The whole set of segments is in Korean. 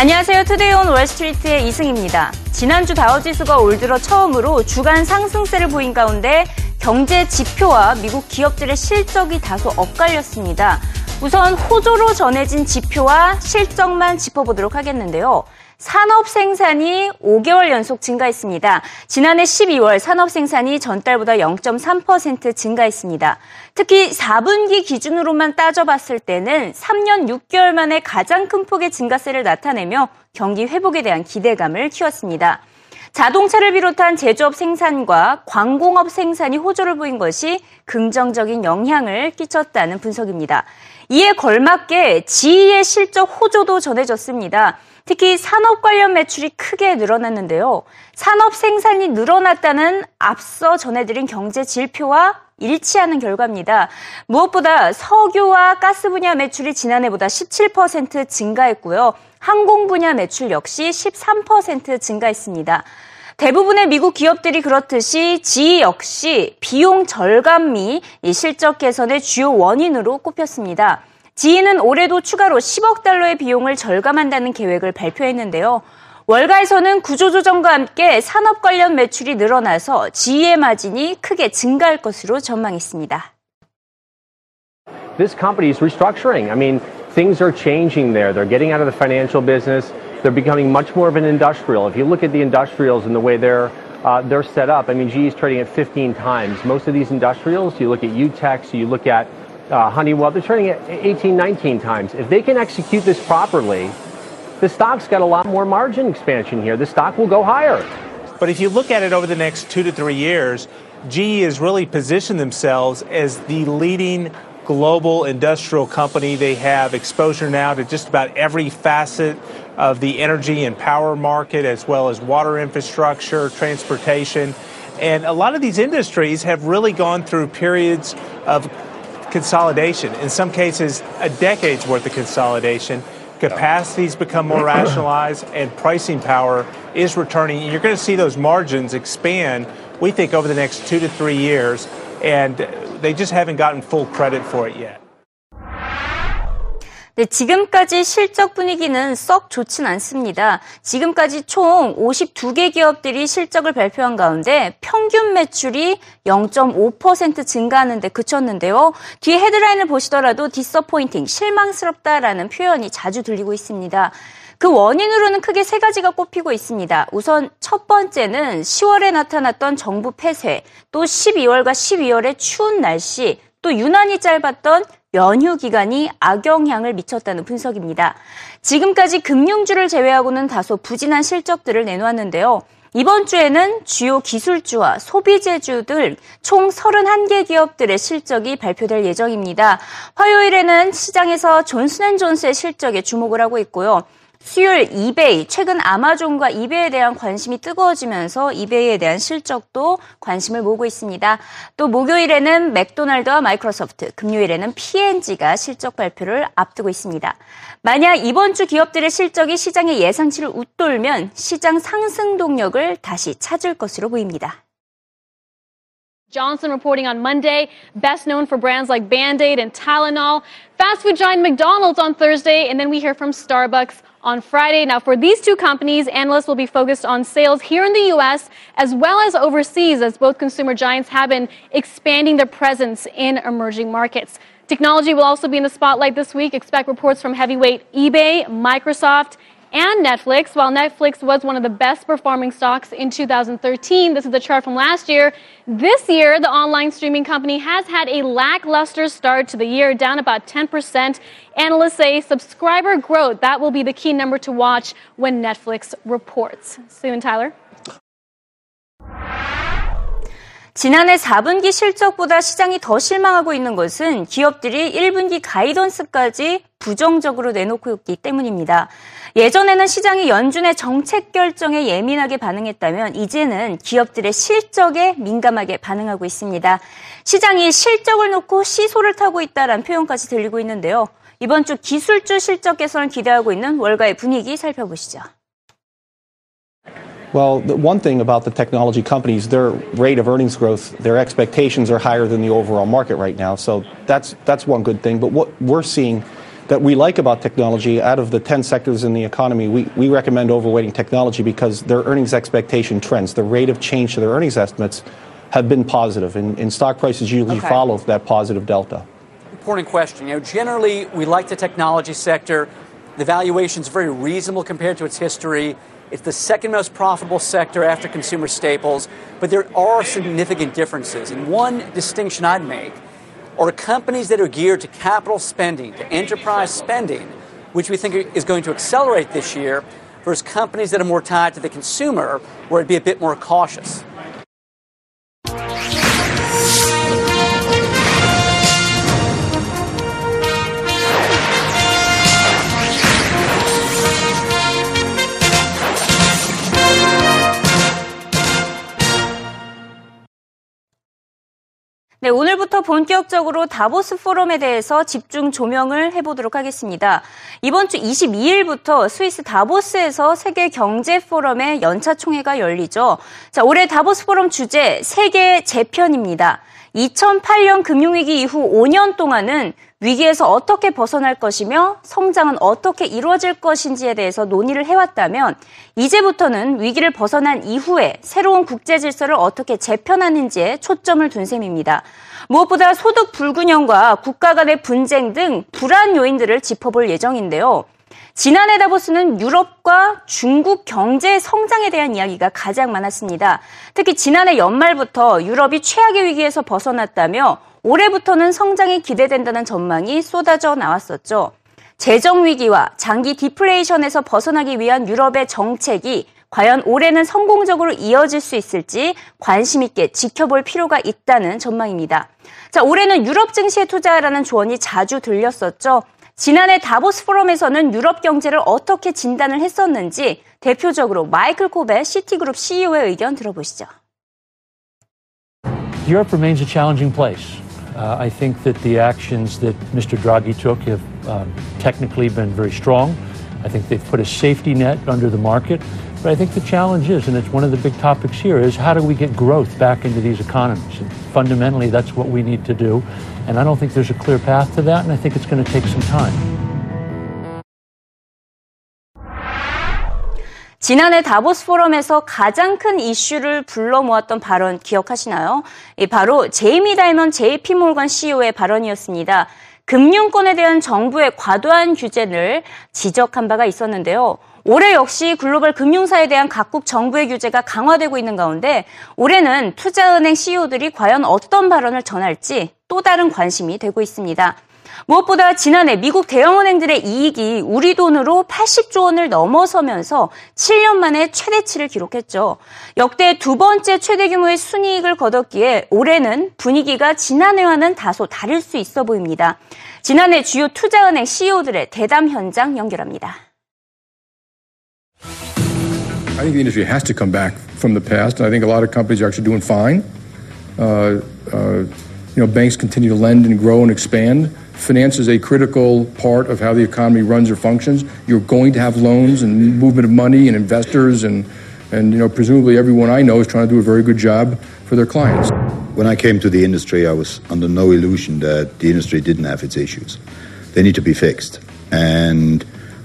안녕하세요. 투데이 온 월스트리트의 이승입니다. 지난주 다우지수가 올 들어 처음으로 주간 상승세를 보인 가운데 경제 지표와 미국 기업들의 실적이 다소 엇갈렸습니다. 우선 호조로 전해진 지표와 실적만 짚어보도록 하겠는데요. 산업 생산이 5개월 연속 증가했습니다. 지난해 12월 산업 생산이 전달보다 0.3% 증가했습니다. 특히 4분기 기준으로만 따져봤을 때는 3년 6개월 만에 가장 큰 폭의 증가세를 나타내며 경기 회복에 대한 기대감을 키웠습니다. 자동차를 비롯한 제조업 생산과 광공업 생산이 호조를 보인 것이 긍정적인 영향을 끼쳤다는 분석입니다. 이에 걸맞게 GE의 실적 호조도 전해졌습니다. 특히 산업 관련 매출이 크게 늘어났는데요. 산업 생산이 늘어났다는 앞서 전해드린 경제 지표와 일치하는 결과입니다. 무엇보다 석유와 가스 분야 매출이 지난해보다 17% 증가했고요. 항공 분야 매출 역시 13% 증가했습니다. 대부분의 미국 기업들이 그렇듯이 GE 역시 비용 절감이 실적 개선의 주요 원인으로 꼽혔습니다. GE는 올해도 추가로 10억 달러의 비용을 절감한다는 계획을 발표했는데요. 월가에서는 구조조정과 함께 산업 관련 매출이 늘어나서 GE의 마진이 크게 증가할 것으로 전망했습니다. This company is restructuring. I mean, things are changing there. They're getting out of the financial business. They're becoming much more of an industrial. If you look at the industrials and the way they're set up, I mean, GE is trading at 15 times. Most of these industrials, you look at UTX, you look at Honeywell, they're trading at 18, 19 times. If they can execute this properly, the stock's got a lot more margin expansion here. The stock will go higher. But if you look at it over the next 2 to 3 years, GE has really positioned themselves as the leading global industrial company. They have exposure now to just about every facet of the energy and power market, as well as water infrastructure, transportation. And a lot of these industries have really gone through periods of consolidation, in some cases a decade's worth of consolidation. Capacities become more rationalized and pricing power is returning. You're going to see those margins expand, we think, over the next 2 to 3 years, and they just haven't gotten full credit for it yet. 네, 지금까지 실적 분위기는 썩 좋진 않습니다. 지금까지 총 52개 기업들이 실적을 발표한 가운데 평균 매출이 0.5% 증가하는 데 그쳤는데요. 뒤에 헤드라인을 보시더라도 디서포인팅, 실망스럽다라는 표현이 자주 들리고 있습니다. 그 원인으로는 크게 세 가지가 꼽히고 있습니다. 우선 첫 번째는 10월에 나타났던 정부 폐쇄, 또 12월과 12월의 추운 날씨, 또 유난히 짧았던 연휴 기간이 악영향을 미쳤다는 분석입니다. 지금까지 금융주를 제외하고는 다소 부진한 실적들을 내놓았는데요. 이번 주에는 주요 기술주와 소비재주 등 총 31개 기업들의 실적이 발표될 예정입니다. 화요일에는 시장에서 존슨앤존스의 실적에 주목을 하고 있고요. 수요일 이베이, 최근 아마존과 이베이에 대한 관심이 뜨거워지면서 이베이에 대한 실적도 관심을 모으고 있습니다. 또 목요일에는 맥도날드와 마이크로소프트, 금요일에는 P&G가 실적 발표를 앞두고 있습니다. 만약 이번 주 기업들의 실적이 시장의 예상치를 웃돌면 시장 상승 동력을 다시 찾을 것으로 보입니다. Johnson reporting on Monday, best known for brands like Band-Aid and Tylenol. Fast food giant McDonald's on Thursday, and then we hear from Starbucks on Friday. Now, for these two companies, analysts will be focused on sales here in the U.S. as well as overseas, as both consumer giants have been expanding their presence in emerging markets. Technology will also be in the spotlight this week. Expect reports from heavyweight eBay, Microsoft, and Netflix. While Netflix was one of the best performing stocks in 2013, this is the chart from last year. This year, the online streaming company has had a lackluster start to the year, down about 10%. Analysts say subscriber growth, that will be the key number to watch when Netflix reports. Sue and Tyler. 지난해 4분기 실적보다 시장이 더 실망하고 있는 것은 기업들이 1분기 가이던스까지 부정적으로 내놓고 있기 때문입니다. 예전에는 시장이 연준의 정책 결정에 예민하게 반응했다면 이제는 기업들의 실적에 민감하게 반응하고 있습니다. 시장이 실적을 놓고 시소를 타고 있다라는 표현까지 들리고 있는데요. 이번 주 기술주 실적 개선을 기대하고 있는 월가의 분위기 살펴보시죠. Well, the one thing about the technology companies, their rate of earnings growth, their expectations are higher than the overall market right now. So that's one good thing. But what we're seeing that we like about technology, out of the 10 sectors in the economy, we recommend overweighting technology because their earnings expectation trends, the rate of change to their earnings estimates, have been positive, and stock prices usually follow that positive delta. Important question. You know, generally, we like the technology sector. The valuation is very reasonable compared to its history. It's the second most profitable sector after consumer staples, but there are significant differences. And one distinction I'd make are companies that are geared to capital spending, to enterprise spending, which we think is going to accelerate this year, versus companies that are more tied to the consumer, where it'd be a bit more cautious. 네, 오늘부터 본격적으로 다보스 포럼에 대해서 집중 조명을 해보도록 하겠습니다. 이번 주 22일부터 스위스 다보스에서 세계 경제 포럼의 연차 총회가 열리죠. 자, 올해 다보스 포럼 주제 세계 재편입니다. 2008년 금융위기 이후 5년 동안은 위기에서 어떻게 벗어날 것이며 성장은 어떻게 이루어질 것인지에 대해서 논의를 해왔다면 이제부터는 위기를 벗어난 이후에 새로운 국제 질서를 어떻게 재편하는지에 초점을 둔 셈입니다. 무엇보다 소득 불균형과 국가 간의 분쟁 등 불안 요인들을 짚어볼 예정인데요. 지난해 다보스는 유럽과 중국 경제 성장에 대한 이야기가 가장 많았습니다. 특히 지난해 연말부터 유럽이 최악의 위기에서 벗어났다며 올해부터는 성장이 기대된다는 전망이 쏟아져 나왔었죠. 재정위기와 장기 디플레이션에서 벗어나기 위한 유럽의 정책이 과연 올해는 성공적으로 이어질 수 있을지 관심 있게 지켜볼 필요가 있다는 전망입니다. 자, 올해는 유럽 증시에 투자하라는 조언이 자주 들렸었죠. 지난해 다보스 포럼에서는 유럽 경제를 어떻게 진단을 했었는지 대표적으로 마이클 코베 시티그룹 CEO의 의견 들어보시죠. Europe remains a challenging place. I think that the actions that Mr. Draghi took have technically been very strong. I think they've put a safety net under the market. But I think the challenge is, and it's one of the big topics here, is how do we get growth back into these economies? And fundamentally, that's what we need to do. And I don't think there's a clear path to that, and I think it's going to take some time. 지난해 다보스 포럼에서 가장 큰 이슈를 불러 모았던 발언 기억하시나요? 바로 제이미 다이먼 JP 몰간 CEO의 발언이었습니다. 금융권에 대한 정부의 과도한 규제를 지적한 바가 있었는데요. 올해 역시 글로벌 금융사에 대한 각국 정부의 규제가 강화되고 있는 가운데 올해는 투자은행 CEO들이 과연 어떤 발언을 전할지 또 다른 관심이 되고 있습니다. 무엇보다 지난해 미국 대형은행들의 이익이 우리 돈으로 80조 원을 넘어서면서 7년 만에 최대치를 기록했죠. 역대 두 번째 최대 규모의 순이익을 거뒀기에 올해는 분위기가 지난해와는 다소 다를 수 있어 보입니다. 지난해 주요 투자은행 CEO들의 대담 현장 연결합니다. I think the industry has to come back from the past. I think a lot of companies are actually doing fine. You know, banks continue to lend and grow and expand. Finance is a critical part of how the economy runs or functions. You're going to have loans and movement of money and investors and you know, presumably everyone I know is trying to do a very good job for their clients. When I came to the industry, I was under no illusion that the industry didn't have its issues. They need to be fixed. And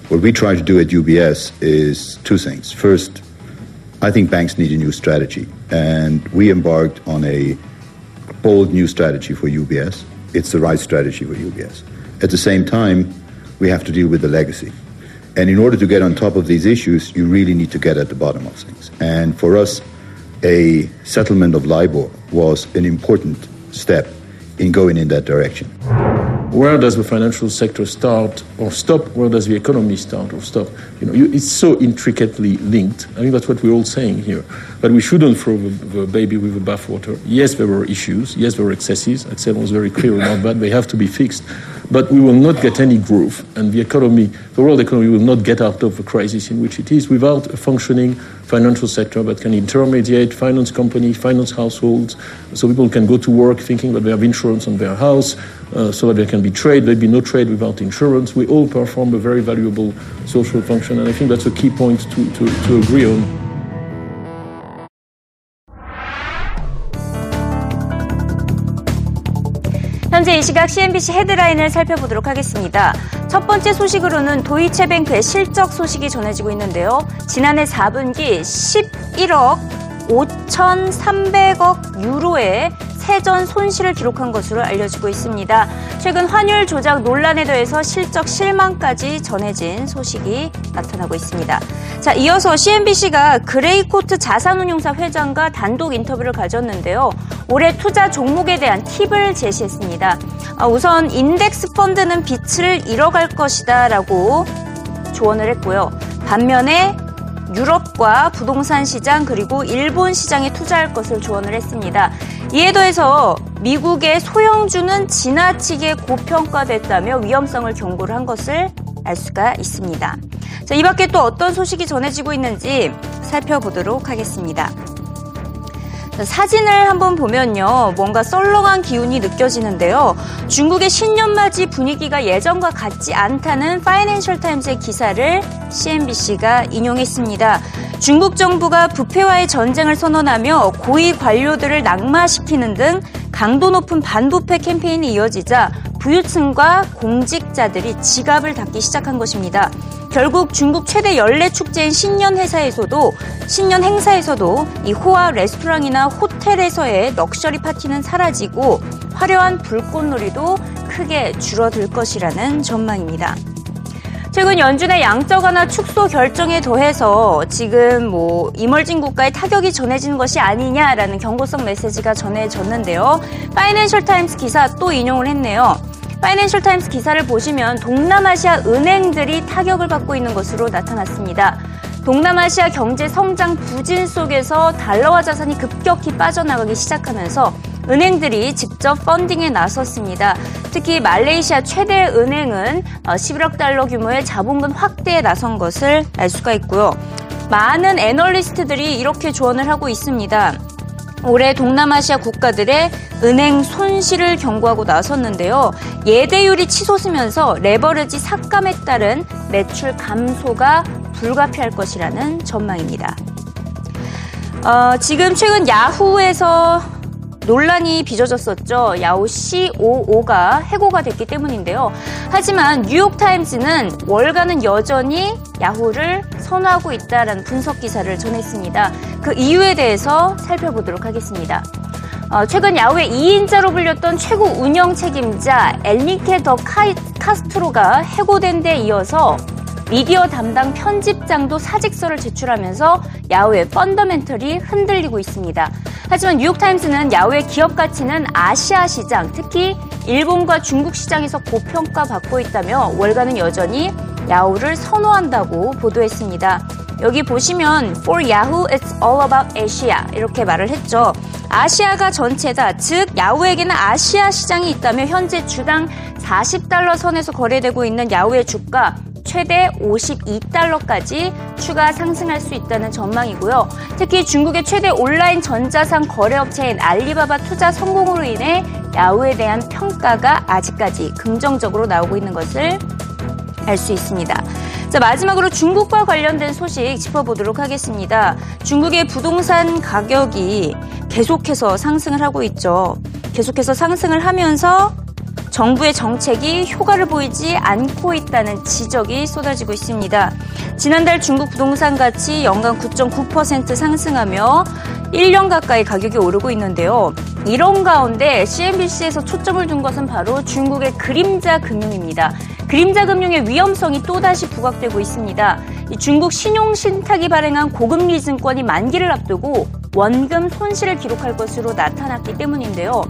what we try to do at UBS is two things. First, I think banks need a new strategy, and we embarked on a bold new strategy for UBS. It's the right strategy for UBS. At the same time, we have to deal with the legacy. And in order to get on top of these issues, you really need to get at the bottom of things. And for us, a settlement of LIBOR was an important step in going in that direction. Where does the financial sector start or stop? Where does the economy start or stop? You know, it's so intricately linked. I think that's what we're all saying here. But we shouldn't throw the baby with the bathwater. Yes, there were issues. Yes, there were excesses. Axel was very clear about that. They have to be fixed. But we will not get any growth, and the economy, the world economy, will not get out of the crisis in which it is without a functioning financial sector that can intermediate finance companies, finance households, so people can go to work thinking that they have insurance on their house, so that there can be trade. There'd be no trade without insurance. We all perform a very valuable social function, and I think that's a key point to agree on. 현재 이 시각 시각 CNBC 헤드라인을 살펴보도록 하겠습니다. 첫 번째 소식으로는 도이체뱅크의 실적 소식이 전해지고 있는데요. 지난해 4분기 11억 5,300억 유로의 세전 손실을 기록한 것으로 알려지고 있습니다. 최근 환율 조작 논란에 대해서 실적 실망까지 전해진 소식이 나타나고 있습니다. 자, 이어서 CNBC가 그레이코트 자산운용사 회장과 단독 인터뷰를 가졌는데요. 올해 투자 종목에 대한 팁을 제시했습니다. 우선 인덱스 펀드는 빛을 잃어갈 것이다 라고 조언을 했고요. 반면에 유럽과 부동산 시장 그리고 일본 시장에 투자할 것을 조언을 했습니다. 이에 더해서 미국의 소형주는 지나치게 고평가됐다며 위험성을 경고를 한 것을 알 수가 있습니다. 자, 이 밖에 또 어떤 소식이 전해지고 있는지 살펴보도록 하겠습니다. 사진을 한번 보면요, 뭔가 썰렁한 기운이 느껴지는데요. 중국의 신년맞이 분위기가 예전과 같지 않다는 파이낸셜 타임스의 기사를 CNBC가 인용했습니다. 중국 정부가 부패와의 전쟁을 선언하며 고위 관료들을 낙마시키는 등 강도 높은 반부패 캠페인이 이어지자 부유층과 공직자들이 지갑을 닫기 시작한 것입니다. 결국 중국 최대 연례 축제인 신년 행사에서도 이 호화 레스토랑이나 호텔에서의 럭셔리 파티는 사라지고 화려한 불꽃놀이도 크게 줄어들 것이라는 전망입니다. 최근 연준의 양적 완화 축소 결정에 더해서 지금 이머징 국가에 타격이 전해지는 것이 아니냐라는 경고성 메시지가 전해졌는데요. 파이낸셜 타임스 기사 또 인용을 했네요. 파이낸셜 타임스 기사를 보시면 동남아시아 은행들이 타격을 받고 있는 것으로 나타났습니다. 동남아시아 경제 성장 부진 속에서 달러화 자산이 급격히 빠져나가기 시작하면서 은행들이 직접 펀딩에 나섰습니다. 특히 말레이시아 최대 은행은 11억 달러 규모의 자본금 확대에 나선 것을 알 수가 있고요. 많은 애널리스트들이 이렇게 조언을 하고 있습니다. 올해 동남아시아 국가들의 은행 손실을 경고하고 나섰는데요. 예대율이 치솟으면서 레버리지 삭감에 따른 매출 감소가 불가피할 것이라는 전망입니다. 지금 최근 야후에서 논란이 빚어졌었죠. 야후 COO가 해고가 됐기 때문인데요. 하지만 뉴욕타임스는 월가는 여전히 야후를 선호하고 있다라는 분석 기사를 전했습니다. 그 이유에 대해서 살펴보도록 하겠습니다. 최근 야후의 2인자로 불렸던 최고 운영 책임자 엔리케 더 카스트로가 해고된 데 이어서 미디어 담당 편집장도 사직서를 제출하면서 야후의 펀더멘털이 흔들리고 있습니다. 하지만 뉴욕타임스는 야후의 기업 가치는 아시아 시장, 특히 일본과 중국 시장에서 고평가받고 있다며 월가는 여전히 야후를 선호한다고 보도했습니다. 여기 보시면 For Yahoo, it's all about Asia 이렇게 말을 했죠. 아시아가 전체다, 즉 야후에게는 아시아 시장이 있다며 현재 주당 40달러 선에서 거래되고 있는 야후의 주가 최대 52달러까지 추가 상승할 수 있다는 전망이고요. 특히 중국의 최대 온라인 전자상 거래업체인 알리바바 투자 성공으로 인해 야후에 대한 평가가 아직까지 긍정적으로 나오고 있는 것을 알 수 있습니다. 자, 마지막으로 중국과 관련된 소식 짚어보도록 하겠습니다. 중국의 부동산 가격이 계속해서 상승을 하고 있죠. 계속해서 상승을 하면서 정부의 정책이 효과를 보이지 않고 있다는 지적이 쏟아지고 있습니다. 지난달 중국 부동산 가치 연간 9.9% 상승하며 1년 가까이 가격이 오르고 있는데요. 이런 가운데 CNBC에서 초점을 둔 것은 바로 중국의 그림자 금융입니다. 그림자 금융의 위험성이 또다시 부각되고 있습니다. 중국 신용신탁이 발행한 고금리 증권이 만기를 앞두고 원금 손실을 기록할 것으로 나타났기 때문인데요.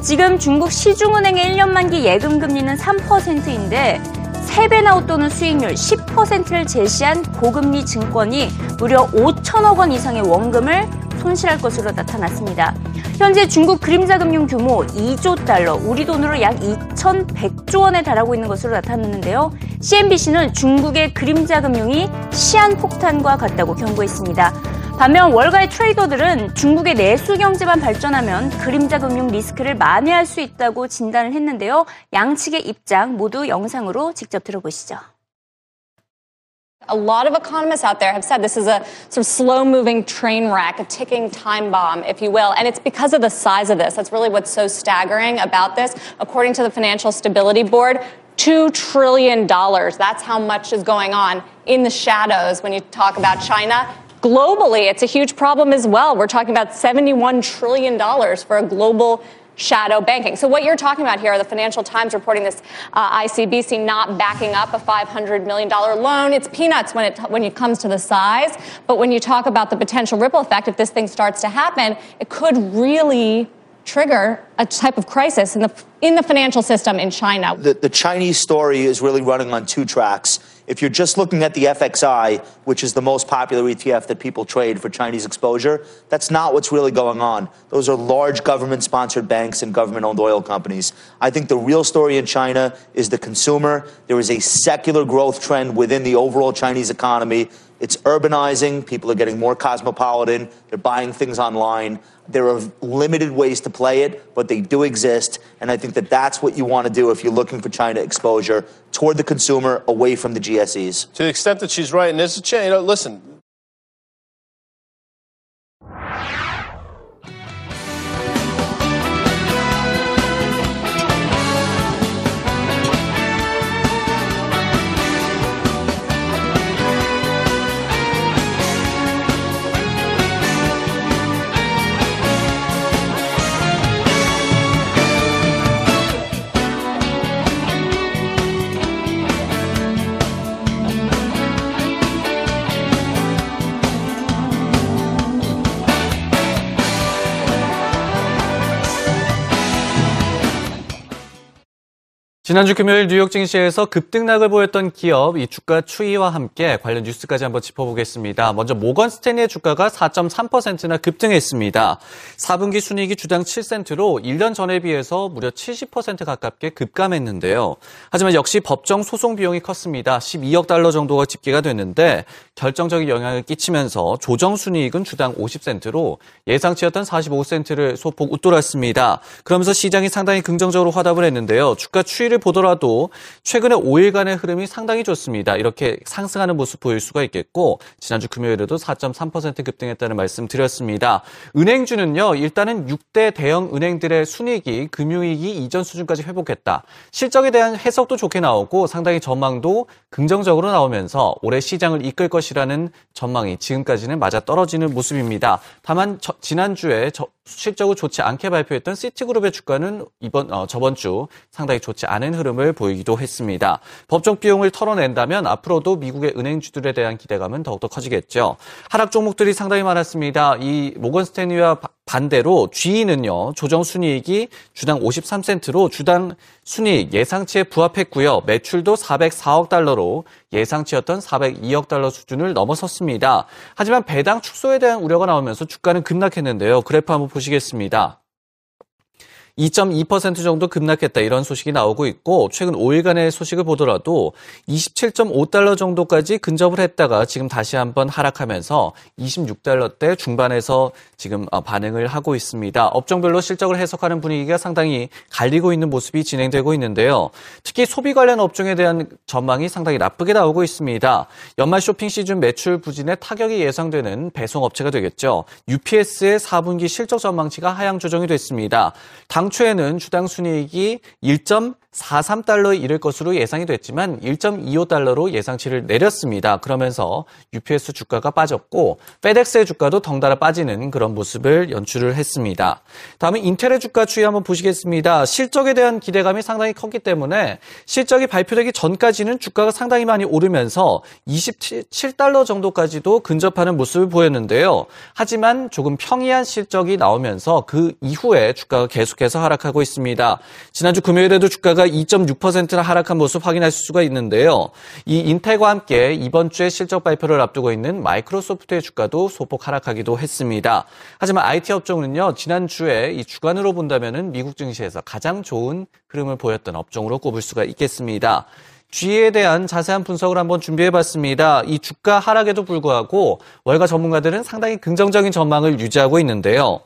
지금 중국 시중은행의 1년 만기 예금금리는 3%인데 3배나 웃도는 수익률 10%를 제시한 고금리 증권이 무려 5천억 원 이상의 원금을 손실할 것으로 나타났습니다. 현재 중국 그림자금융 규모 2조 달러, 우리 돈으로 약 2,100조 원에 달하고 있는 것으로 나타났는데요. CNBC는 중국의 그림자금융이 시한폭탄과 같다고 경고했습니다. 반면 월가의 트레이더들은 중국의 내수 경제만 발전하면 그림자 금융 리스크를 만회할 수 있다고 진단을 했는데요. 양측의 입장 모두 영상으로 직접 들어보시죠. A lot of economists out there have said this is a sort of slow-moving train wreck, a ticking time bomb, if you will. And it's because of the size of this. That's really what's so staggering about this. According to the Financial Stability Board, $2 trillion. That's how much is going on in the shadows when you talk about China. Globally, it's a huge problem as well. We're talking about $71 trillion for a global shadow banking. So what you're talking about here are the Financial Times reporting this ICBC not backing up a $500 million loan. It's peanuts when it comes to the size. But when you talk about the potential ripple effect, if this thing starts to happen, it could really trigger a type of crisis in the financial system in China. The Chinese story is really running on two tracks. If you're just looking at the FXI, which is the most popular ETF that people trade for Chinese exposure, that's not what's really going on. Those are large government-sponsored banks and government-owned oil companies. I think the real story in China is the consumer. There is a secular growth trend within the overall Chinese economy. It's urbanizing. People are getting more cosmopolitan. They're buying things online. There are limited ways to play it, but they do exist. And I think that that's what you want to do if you're looking for China exposure, toward the consumer, away from the GSEs. To the extent that she's right, and there's a chance, listen. 지난주 금요일 뉴욕 증시에서 급등락을 보였던 기업, 이 주가 추이와 함께 관련 뉴스까지 한번 짚어보겠습니다. 먼저 모건 스탠리의 주가가 4.3%나 급등했습니다. 4분기 순이익이 주당 7센트로 1년 전에 비해서 무려 70% 가깝게 급감했는데요. 하지만 역시 법정 소송 비용이 컸습니다. 12억 달러 정도가 집계가 됐는데 결정적인 영향을 끼치면서 조정 순이익은 주당 50센트로 예상치였던 45센트를 소폭 웃돌았습니다. 그러면서 시장이 상당히 긍정적으로 화답을 했는데요. 주가 추이를 보더라도 최근에 5일간의 흐름이 상당히 좋습니다. 이렇게 상승하는 모습 보일 수가 있겠고 지난주 금요일에도 4.3% 급등했다는 말씀 드렸습니다. 은행주는요. 일단은 6대 대형 은행들의 순이익이 금융위기 이전 수준까지 회복했다. 실적에 대한 해석도 좋게 나오고 상당히 전망도 긍정적으로 나오면서 올해 시장을 이끌 것이라는 전망이 지금까지는 맞아떨어지는 모습입니다. 다만 지난주에 실적을 좋지 않게 발표했던 시티그룹의 주가는 저번 주 상당히 좋지 않은 흐름을 보이기도 했습니다. 법정 비용을 털어낸다면 앞으로도 미국의 은행주들에 대한 기대감은 더욱더 커지겠죠. 하락 종목들이 상당히 많았습니다. 이 모건 스탠리와 반대로 GE는요. 조정 순이익이 주당 53센트로 주당 순이익 예상치에 부합했고요. 매출도 404억 달러로 예상치였던 402억 달러 수준을 넘어섰습니다. 하지만 배당 축소에 대한 우려가 나오면서 주가는 급락했는데요. 그래프 한번 보시겠습니다. 2.2% 정도 급락했다 이런 소식이 나오고 있고 최근 5일간의 소식을 보더라도 27.5달러 정도까지 근접을 했다가 지금 다시 한번 하락하면서 26달러대 중반에서 지금 반응을 하고 있습니다. 업종별로 실적을 해석하는 분위기가 상당히 갈리고 있는 모습이 진행되고 있는데요. 특히 소비 관련 업종에 대한 전망이 상당히 나쁘게 나오고 있습니다. 연말 쇼핑 시즌 매출 부진에 타격이 예상되는 배송업체가 되겠죠. UPS의 4분기 실적 전망치가 하향 조정이 됐습니다. 당초에는 주당 순이익이 1.43달러에 이를 것으로 예상이 됐지만 1.25달러로 예상치를 내렸습니다. 그러면서 UPS 주가가 빠졌고 페덱스의 주가도 덩달아 빠지는 그런 모습을 연출을 했습니다. 다음은 인텔의 주가 추이 한번 보시겠습니다. 실적에 대한 기대감이 상당히 컸기 때문에 실적이 발표되기 전까지는 주가가 상당히 많이 오르면서 27달러 정도까지도 근접하는 모습을 보였는데요. 하지만 조금 평이한 실적이 나오면서 그 이후에 주가가 계속해서 하락하고 있습니다. 지난주 금요일에도 주가가 2.6%나 하락한 모습 확인할 수가 있는데요. 이 인텔과 함께 이번 주에 실적 발표를 앞두고 있는 마이크로소프트의 주가도 소폭 하락하기도 했습니다. 하지만 IT 업종은요. 지난주에 이 주간으로 본다면은 미국 증시에서 가장 좋은 흐름을 보였던 업종으로 꼽을 수가 있겠습니다. GE에 대한 자세한 분석을 한번 준비해봤습니다. 이 주가 하락에도 불구하고 월가 전문가들은 상당히 긍정적인 전망을 유지하고 있는데요.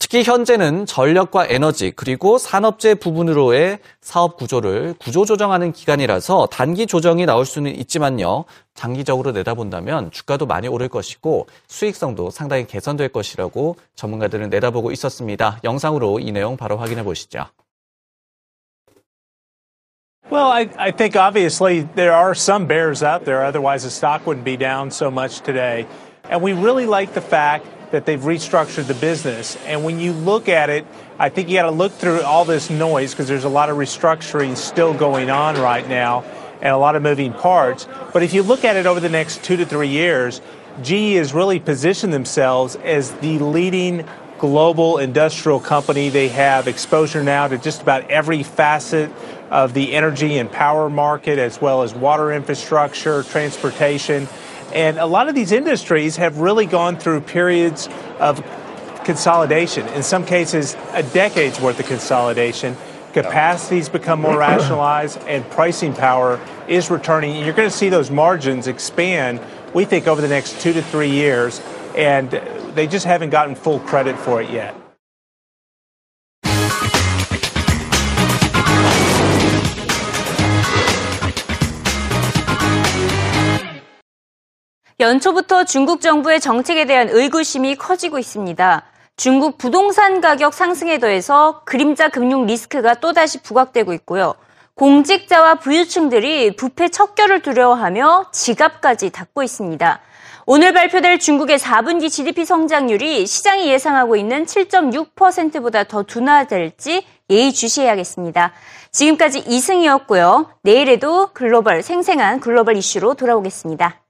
특히 현재는 전력과 에너지 그리고 산업재 부분으로의 사업 구조를 구조조정하는 기간이라서 단기 조정이 나올 수는 있지만요. 장기적으로 내다본다면 주가도 많이 오를 것이고 수익성도 상당히 개선될 것이라고 전문가들은 내다보고 있었습니다. 영상으로 이 내용 바로 확인해 보시죠. Well, I think obviously there are some bears out there. Otherwise, the stock wouldn't be down so much today. And we really like the fact that they've restructured the business. And when you look at it, I think you got to look through all this noise because there's a lot of restructuring still going on right now and a lot of moving parts. But if you look at it over the next 2 to 3 years, GE has really positioned themselves as the leading global industrial company. They have exposure now to just about every facet of the energy and power market, as well as water infrastructure, transportation. And a lot of these industries have really gone through periods of consolidation, in some cases a decade's worth of consolidation. Capacity's become more rationalized and pricing power is returning. And you're going to see those margins expand, we think, over the next 2 to 3 years, and they just haven't gotten full credit for it yet. 연초부터 중국 정부의 정책에 대한 의구심이 커지고 있습니다. 중국 부동산 가격 상승에 더해서 그림자 금융 리스크가 또다시 부각되고 있고요. 공직자와 부유층들이 부패 척결을 두려워하며 지갑까지 닫고 있습니다. 오늘 발표될 중국의 4분기 GDP 성장률이 시장이 예상하고 있는 7.6%보다 더 둔화될지 예의주시해야겠습니다. 지금까지 이승이었고요. 내일에도 글로벌 생생한 글로벌 이슈로 돌아오겠습니다.